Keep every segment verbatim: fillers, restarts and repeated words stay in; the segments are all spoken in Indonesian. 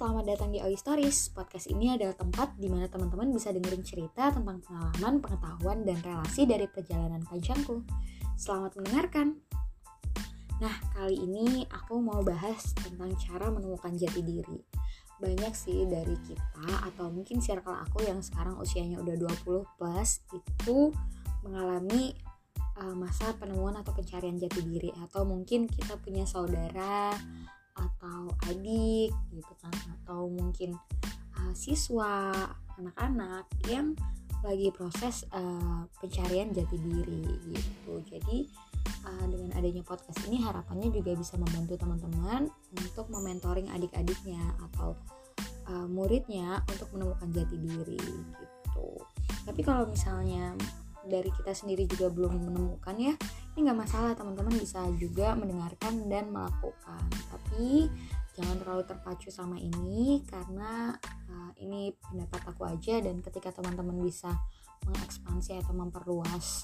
selamat datang di Oi Stories. Podcast ini adalah tempat di mana teman-teman bisa dengerin cerita tentang pengalaman, pengetahuan, dan relasi dari perjalanan panjangku. Selamat mendengarkan. Nah, kali ini aku mau bahas tentang cara menemukan jati diri. Banyak sih dari kita atau mungkin circle aku yang sekarang usianya udah dua puluh plus itu mengalami uh, masa penemuan atau pencarian jati diri. Atau mungkin kita punya saudara atau adik gitu kan, atau mungkin uh, siswa, anak-anak yang lagi proses uh, pencarian jati diri gitu. Jadi uh, dengan adanya podcast ini harapannya juga bisa membantu teman-teman untuk mementoring adik-adiknya atau uh, muridnya untuk menemukan jati diri gitu. Tapi kalau misalnya dari kita sendiri juga belum menemukan, ya ini gak masalah, teman-teman bisa juga mendengarkan dan melakukan, tapi jangan terlalu terpacu sama ini karena uh, ini pendapat aku aja. Dan ketika teman-teman bisa mengekspansi atau memperluas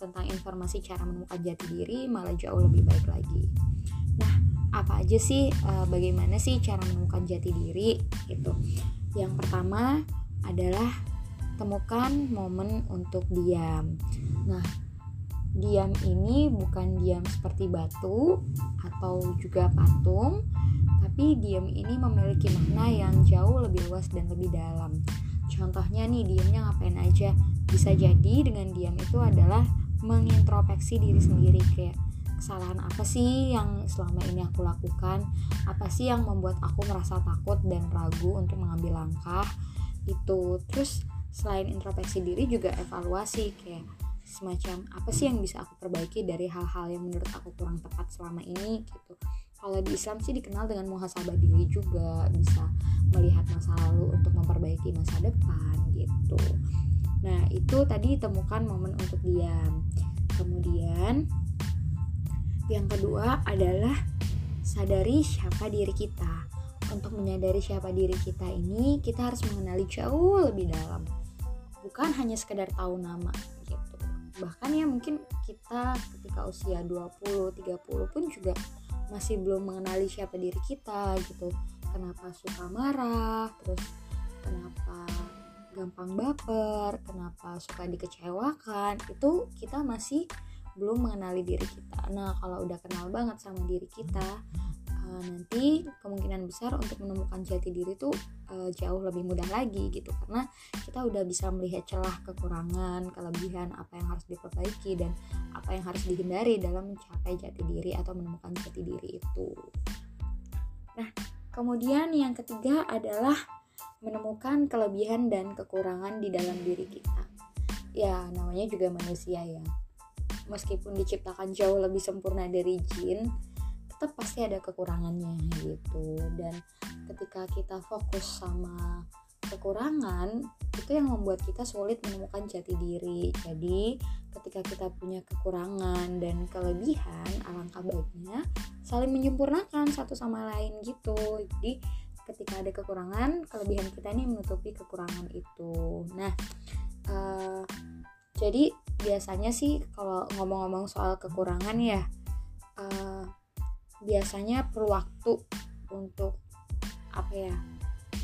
tentang informasi cara menemukan jati diri, malah jauh lebih baik lagi. Nah, apa aja sih, uh, bagaimana sih cara menemukan jati diri itu? Yang pertama adalah temukan momen untuk diam. Nah, diam ini bukan diam seperti batu atau juga patung, tapi diam ini memiliki makna yang jauh lebih luas dan lebih dalam. Contohnya nih, diamnya ngapain aja? Bisa jadi dengan diam itu adalah mengintrospeksi diri sendiri, kayak kesalahan apa sih yang selama ini aku lakukan, apa sih yang membuat aku merasa takut dan ragu untuk mengambil langkah itu. Terus selain introspeksi diri juga evaluasi, kayak semacam apa sih yang bisa aku perbaiki dari hal-hal yang menurut aku kurang tepat selama ini gitu. Kalau di Islam sih dikenal dengan muhasabah diri juga, bisa melihat masa lalu untuk memperbaiki masa depan gitu. Nah, itu tadi temukan momen untuk diam. Kemudian yang kedua adalah sadari siapa diri kita. Untuk menyadari siapa diri kita ini, kita harus mengenali jauh lebih dalam, bukan hanya sekedar tahu nama gitu. Bahkan ya mungkin kita ketika usia dua puluh, tiga puluh pun juga masih belum mengenali siapa diri kita gitu. Kenapa suka marah, terus kenapa gampang baper, kenapa suka dikecewakan, itu kita masih belum mengenali diri kita. Nah, kalau udah kenal banget sama diri kita, uh, nanti kemungkinan besar untuk menemukan jati diri itu uh, jauh lebih mudah lagi gitu, karena kita udah bisa melihat celah, kekurangan, kelebihan, apa yang harus diperbaiki dan apa yang harus dihindari dalam mencapai jati diri atau menemukan jati diri itu. Nah, kemudian yang ketiga adalah menemukan kelebihan dan kekurangan di dalam diri kita. Ya, namanya juga manusia ya, meskipun diciptakan jauh lebih sempurna dari jin, tetap pasti ada kekurangannya gitu. Dan ketika kita fokus sama kekurangan, itu yang membuat kita sulit menemukan jati diri. Jadi ketika kita punya kekurangan dan kelebihan, alangkah baiknya saling menyempurnakan satu sama lain gitu. Jadi ketika ada kekurangan, kelebihan kita ini menutupi kekurangan itu. Nah, uh, jadi biasanya sih kalau ngomong-ngomong soal kekurangan ya, uh, biasanya perlu waktu untuk apa ya,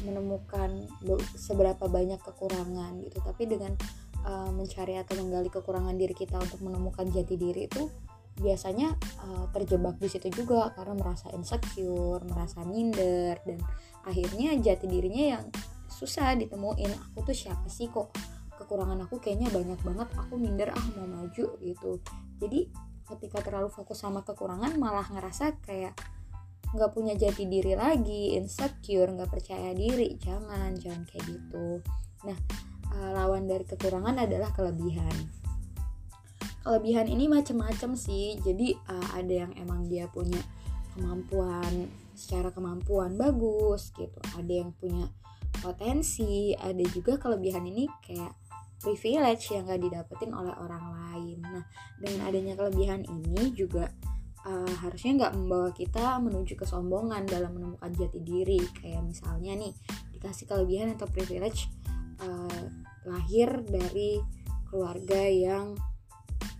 menemukan seberapa banyak kekurangan gitu. Tapi dengan uh, mencari atau menggali kekurangan diri kita untuk menemukan jati diri itu, biasanya uh, terjebak di situ juga karena merasa insecure, merasa minder, dan akhirnya jati dirinya yang susah ditemuin. Aku tuh siapa sih, kok kekurangan aku kayaknya banyak banget, aku minder, ah mau maju gitu. Jadi ketika terlalu fokus sama kekurangan, malah ngerasa kayak gak punya jati diri lagi, insecure, gak percaya diri. Jangan, jangan kayak gitu. Nah, lawan dari kekurangan adalah kelebihan. Kelebihan ini macam-macam sih. Jadi ada yang emang dia punya kemampuan, secara kemampuan bagus gitu, ada yang punya potensi, ada juga kelebihan ini kayak privilege yang gak didapetin oleh orang lain. Nah, dengan adanya kelebihan ini juga uh, harusnya gak membawa kita menuju kesombongan dalam menemukan jati diri. Kayak misalnya nih, dikasih kelebihan atau privilege, uh, lahir dari keluarga yang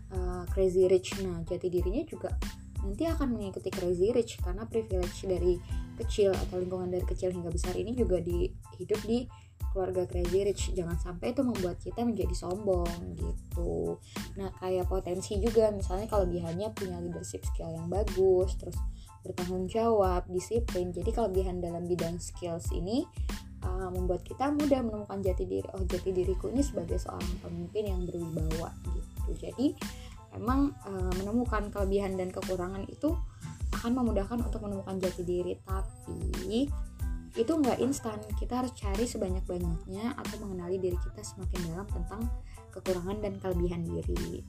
uh, crazy rich. Nah, jati dirinya juga nanti akan mengikuti crazy rich karena privilege dari kecil atau lingkungan dari kecil hingga besar ini juga di, hidup di keluarga crazy rich. Jangan sampai itu membuat kita menjadi sombong gitu. Nah, kayak potensi juga, misalnya kelebihannya punya leadership skill yang bagus, terus bertanggung jawab, disiplin. Jadi kelebihan dalam bidang skills ini uh, membuat kita mudah menemukan jati diri. Oh, jati diriku ini sebagai seorang pemimpin yang berwibawa gitu. Jadi emang uh, menemukan kelebihan dan kekurangan itu akan memudahkan untuk menemukan jati diri, tapi itu nggak instan. Kita harus cari sebanyak-banyaknya atau mengenali diri kita semakin dalam tentang kekurangan dan kelebihan diri.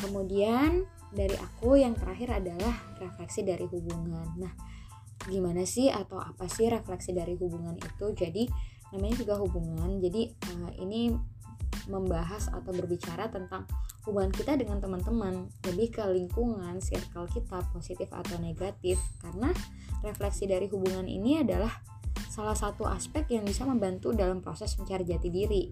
Kemudian dari aku yang terakhir adalah refleksi dari hubungan. Nah, gimana sih atau apa sih refleksi dari hubungan itu? Jadi namanya juga hubungan, jadi uh, ini membahas atau berbicara tentang hubungan kita dengan teman-teman, lebih ke lingkungan, circle kita, positif atau negatif, karena refleksi dari hubungan ini adalah salah satu aspek yang bisa membantu dalam proses mencari jati diri.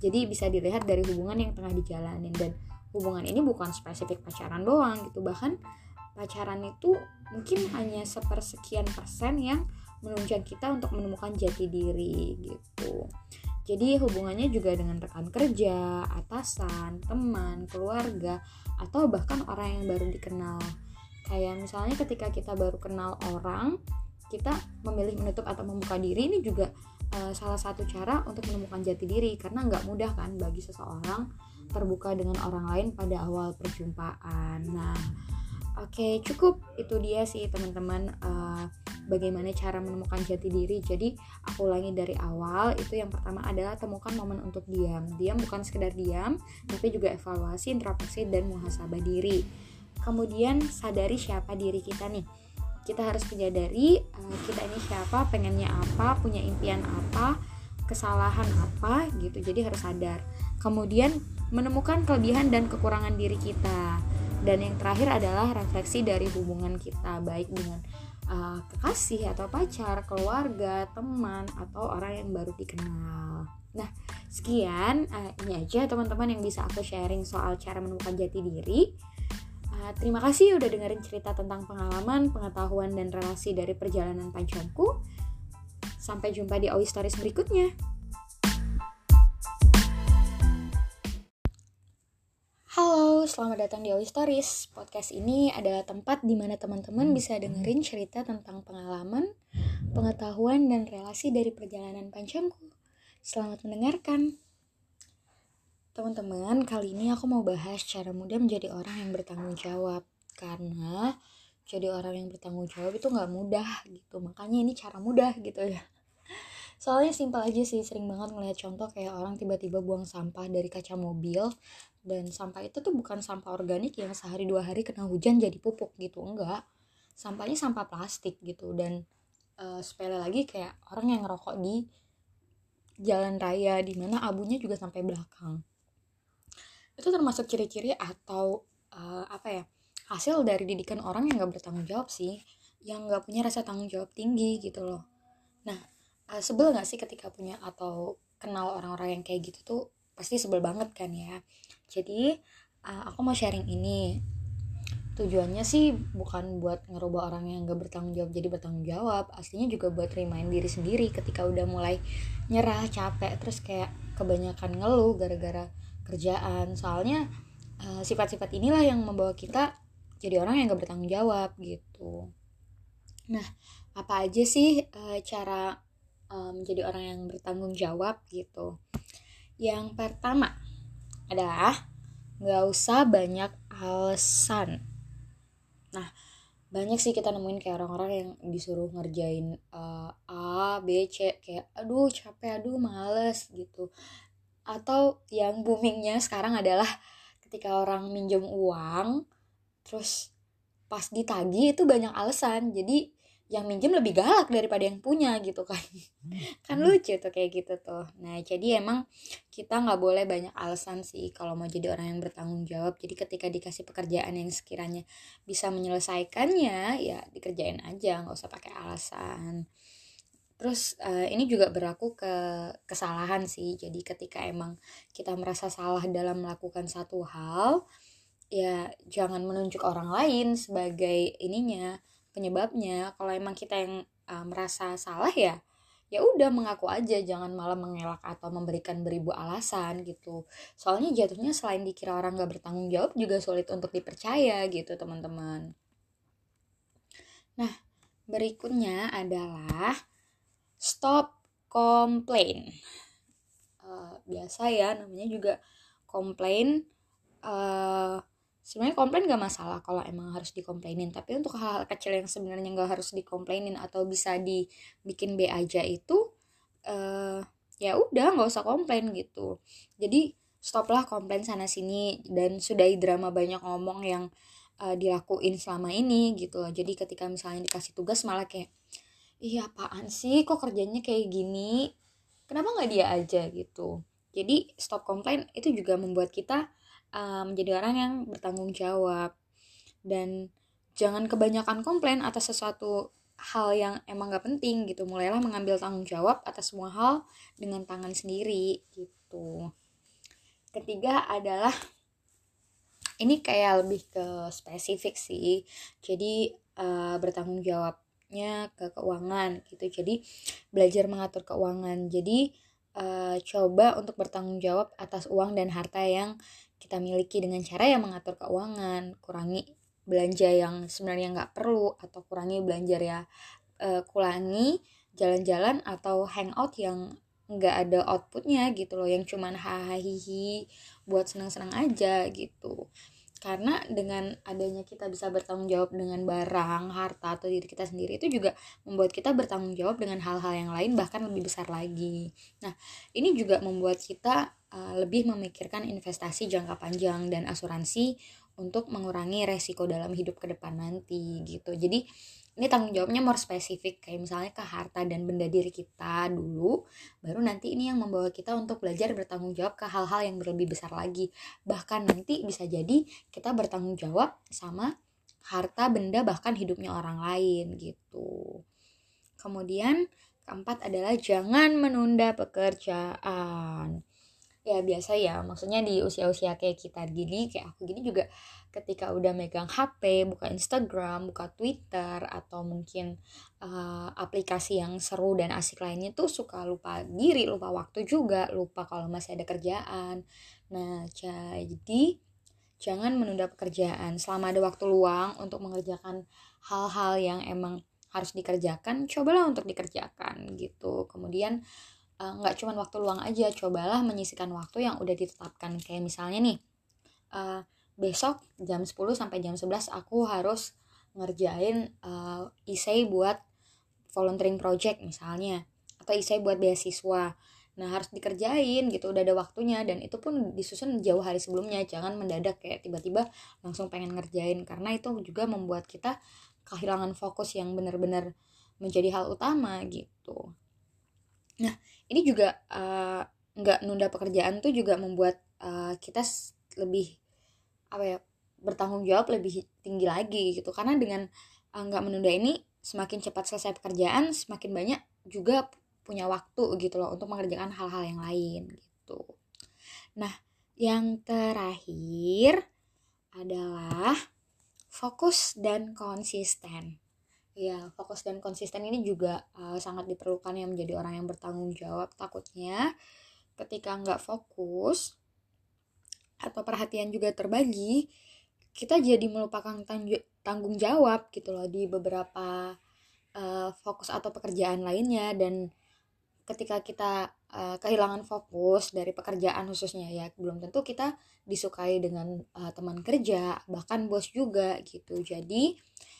Jadi bisa dilihat dari hubungan yang tengah dijalanin, dan hubungan ini bukan spesifik pacaran doang gitu, bahkan pacaran itu mungkin hanya sepersekian persen yang menunjang kita untuk menemukan jati diri gitu. Jadi hubungannya juga dengan rekan kerja, atasan, teman, keluarga, atau bahkan orang yang baru dikenal. Kayak misalnya ketika kita baru kenal orang, kita memilih menutup atau membuka diri, ini juga e, salah satu cara untuk menemukan jati diri. Karena nggak mudah kan bagi seseorang terbuka dengan orang lain pada awal perjumpaan. Nah, oke okay, cukup itu dia sih teman-teman. E, Bagaimana cara menemukan jati diri. Jadi aku ulangi dari awal, itu yang pertama adalah temukan momen untuk diam. Diam bukan sekedar diam, tapi juga evaluasi, introspeksi, dan muhasabah diri. Kemudian sadari siapa diri kita nih. Kita harus menyadari uh, kita ini siapa, pengennya apa, punya impian apa, kesalahan apa gitu. Jadi harus sadar. Kemudian menemukan kelebihan dan kekurangan diri kita. Dan yang terakhir adalah refleksi dari hubungan kita, baik dengan Uh, kekasih atau pacar, keluarga, teman, atau orang yang baru dikenal. Nah, sekian uh, ini aja teman-teman yang bisa aku sharing soal cara menemukan jati diri. uh, Terima kasih udah dengerin cerita tentang pengalaman, pengetahuan, dan relasi dari perjalanan pancongku. Sampai jumpa di Owi Stories berikutnya. Halo, selamat datang di Owi Stories. Podcast ini adalah tempat di mana teman-teman bisa dengerin cerita tentang pengalaman, pengetahuan, dan relasi dari perjalanan pancamku. Selamat mendengarkan. Teman-teman, kali ini aku mau bahas cara mudah menjadi orang yang bertanggung jawab. Karena jadi orang yang bertanggung jawab itu gak mudah gitu. Makanya ini cara mudah gitu ya. Soalnya simpel aja sih, sering banget ngeliat contoh kayak orang tiba-tiba buang sampah dari kaca mobil. Dan sampah itu tuh bukan sampah organik yang sehari dua hari kena hujan jadi pupuk gitu, enggak. Sampahnya sampah plastik gitu. Dan e, sepele lagi kayak orang yang ngerokok di jalan raya, dimana abunya juga sampai belakang. Itu termasuk ciri-ciri atau e, apa ya, hasil dari didikan orang yang gak bertanggung jawab sih, yang gak punya rasa tanggung jawab tinggi gitu loh. Nah, sebel gak sih ketika punya atau kenal orang-orang yang kayak gitu tuh? Pasti sebel banget kan ya. Jadi aku mau sharing ini, tujuannya sih bukan buat ngerubah orang yang gak bertanggung jawab jadi bertanggung jawab. Aslinya juga buat remind diri sendiri ketika udah mulai nyerah, capek, terus kayak kebanyakan ngeluh gara-gara kerjaan. Soalnya sifat-sifat inilah yang membawa kita jadi orang yang gak bertanggung jawab gitu. Nah, apa aja sih cara menjadi orang yang bertanggung jawab gitu? Yang pertama adalah nggak usah banyak alasan. Nah, banyak sih kita nemuin kayak orang-orang yang disuruh ngerjain uh, A, B, C, kayak aduh capek, aduh males gitu. Atau yang boomingnya sekarang adalah ketika orang minjem uang, terus pas ditagih itu banyak alasan. Jadi yang minjem lebih galak daripada yang punya gitu kan. Kan lucu tuh kayak gitu tuh. Nah, jadi emang kita gak boleh banyak alasan sih kalau mau jadi orang yang bertanggung jawab. Jadi ketika dikasih pekerjaan yang sekiranya bisa menyelesaikannya, ya dikerjain aja, gak usah pakai alasan. Terus uh, ini juga berlaku ke kesalahan sih. Jadi ketika emang kita merasa salah dalam melakukan satu hal, ya jangan menunjuk orang lain sebagai ininya, penyebabnya. Kalau emang kita yang uh, merasa salah ya, ya udah mengaku aja, jangan malah mengelak atau memberikan beribu alasan gitu. Soalnya jatuhnya selain dikira orang gak bertanggung jawab, juga sulit untuk dipercaya gitu teman-teman. Nah, berikutnya adalah stop complain. Uh, biasa ya, namanya juga complain. Uh, sebenarnya komplain gak masalah kalau emang harus dikomplainin, tapi untuk hal-hal kecil yang sebenarnya gak harus dikomplainin atau bisa dibikin B aja itu uh, ya udah gak usah komplain gitu. Jadi stoplah komplain sana sini dan sudahi drama banyak ngomong yang uh, dilakuin selama ini gitu loh. Jadi ketika misalnya dikasih tugas malah kayak, iya apaan sih kok kerjanya kayak gini, kenapa gak dia aja gitu. Jadi stop komplain itu juga membuat kita uh, menjadi orang yang bertanggung jawab. Dan jangan kebanyakan komplain atas sesuatu hal yang emang gak penting gitu. Mulailah mengambil tanggung jawab atas semua hal dengan tangan sendiri gitu. Ketiga adalah, ini kayak lebih ke spesifik sih. Jadi uh, bertanggung jawab nya ke keuangan gitu. Jadi belajar mengatur keuangan. Jadi e, coba untuk bertanggung jawab atas uang dan harta yang kita miliki dengan cara yang mengatur keuangan. Kurangi belanja yang sebenarnya nggak perlu, atau kurangi belanja ya e, kurangi jalan-jalan atau hangout yang nggak ada outputnya gitu loh, yang cuman hahaha hihi buat senang-senang aja gitu. Karena dengan adanya kita bisa bertanggung jawab dengan barang, harta, atau diri kita sendiri, itu juga membuat kita bertanggung jawab dengan hal-hal yang lain, bahkan lebih besar lagi. Nah, ini juga membuat kita uh, lebih memikirkan investasi jangka panjang dan asuransi untuk mengurangi resiko dalam hidup ke depan nanti gitu. Jadi ini tanggung jawabnya more spesifik, kayak misalnya ke harta dan benda diri kita dulu, baru nanti ini yang membawa kita untuk belajar bertanggung jawab ke hal-hal yang lebih besar lagi. Bahkan nanti bisa jadi kita bertanggung jawab sama harta, benda, bahkan hidupnya orang lain gitu. Kemudian keempat adalah jangan menunda pekerjaan. Ya biasa ya, maksudnya di usia-usia kayak kita gini, kayak aku gini juga, ketika udah megang H P, buka Instagram, buka Twitter, atau mungkin uh, aplikasi yang seru dan asik lainnya tuh suka lupa diri, lupa waktu juga, lupa kalau masih ada kerjaan. Nah, jadi jangan menunda pekerjaan. Selama ada waktu luang untuk mengerjakan hal-hal yang emang harus dikerjakan, cobalah untuk dikerjakan gitu. Kemudian nggak uh, cuma waktu luang aja, cobalah menyisihkan waktu yang udah ditetapkan. Kayak misalnya nih, uh, besok jam sepuluh sampai jam sebelas aku harus ngerjain uh, esai buat volunteering project misalnya, atau esai buat beasiswa. Nah, harus dikerjain gitu, udah ada waktunya, dan itu pun disusun jauh hari sebelumnya. Jangan mendadak kayak tiba-tiba langsung pengen ngerjain, karena itu juga membuat kita kehilangan fokus yang benar-benar menjadi hal utama gitu. Nah, ini juga uh, nggak nunda pekerjaan tuh juga membuat uh, kita lebih apa ya, bertanggung jawab lebih tinggi lagi gitu. Karena dengan uh, nggak menunda ini, semakin cepat selesai pekerjaan, semakin banyak juga punya waktu gitu loh untuk mengerjakan hal-hal yang lain gitu. Nah, yang terakhir adalah fokus dan konsisten. Ya, fokus dan konsisten ini juga uh, sangat diperlukan ya, menjadi orang yang bertanggung jawab. Takutnya ketika nggak fokus atau perhatian juga terbagi, kita jadi melupakan tanggung jawab gitu loh di beberapa uh, fokus atau pekerjaan lainnya. Dan ketika kita uh, kehilangan fokus dari pekerjaan khususnya ya, belum tentu kita disukai dengan uh, teman kerja, bahkan bos juga gitu. Jadi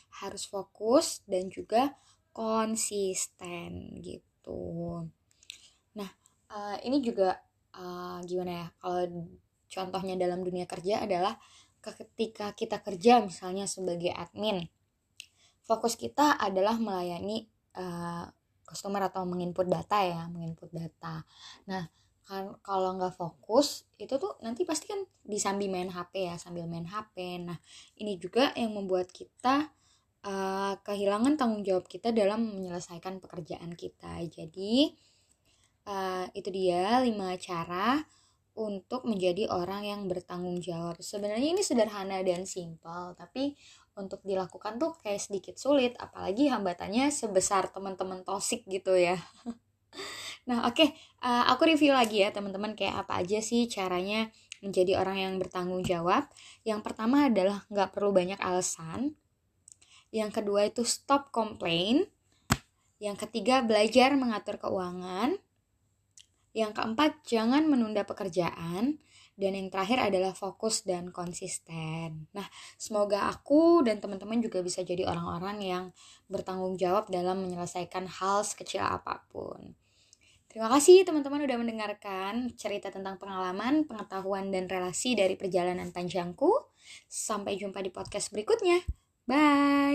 harus fokus dan juga konsisten gitu. Nah, uh, ini juga uh, gimana ya, kalau contohnya dalam dunia kerja adalah ketika kita kerja misalnya sebagai admin, fokus kita adalah melayani uh, customer atau menginput data ya, menginput data. Nah, kan kalau nggak fokus itu tuh nanti pasti kan disambi main H P ya, sambil main H P. Nah, ini juga yang membuat kita Uh, kehilangan tanggung jawab kita dalam menyelesaikan pekerjaan kita. Jadi uh, itu dia lima cara untuk menjadi orang yang bertanggung jawab. Sebenarnya ini sederhana dan simpel, tapi untuk dilakukan tuh kayak sedikit sulit, apalagi hambatannya sebesar teman-teman toksik gitu ya. Nah oke, okay. uh, aku review lagi ya teman-teman, kayak apa aja sih caranya menjadi orang yang bertanggung jawab. Yang pertama adalah nggak perlu banyak alasan. Yang kedua itu stop komplain. Yang ketiga belajar mengatur keuangan. Yang keempat, jangan menunda pekerjaan. Dan yang terakhir adalah fokus dan konsisten. Nah, semoga aku dan teman-teman juga bisa jadi orang-orang yang bertanggung jawab dalam menyelesaikan hal sekecil apapun. Terima kasih teman-teman udah mendengarkan cerita tentang pengalaman, pengetahuan, dan relasi dari perjalanan panjangku. Sampai jumpa di podcast berikutnya. Bye!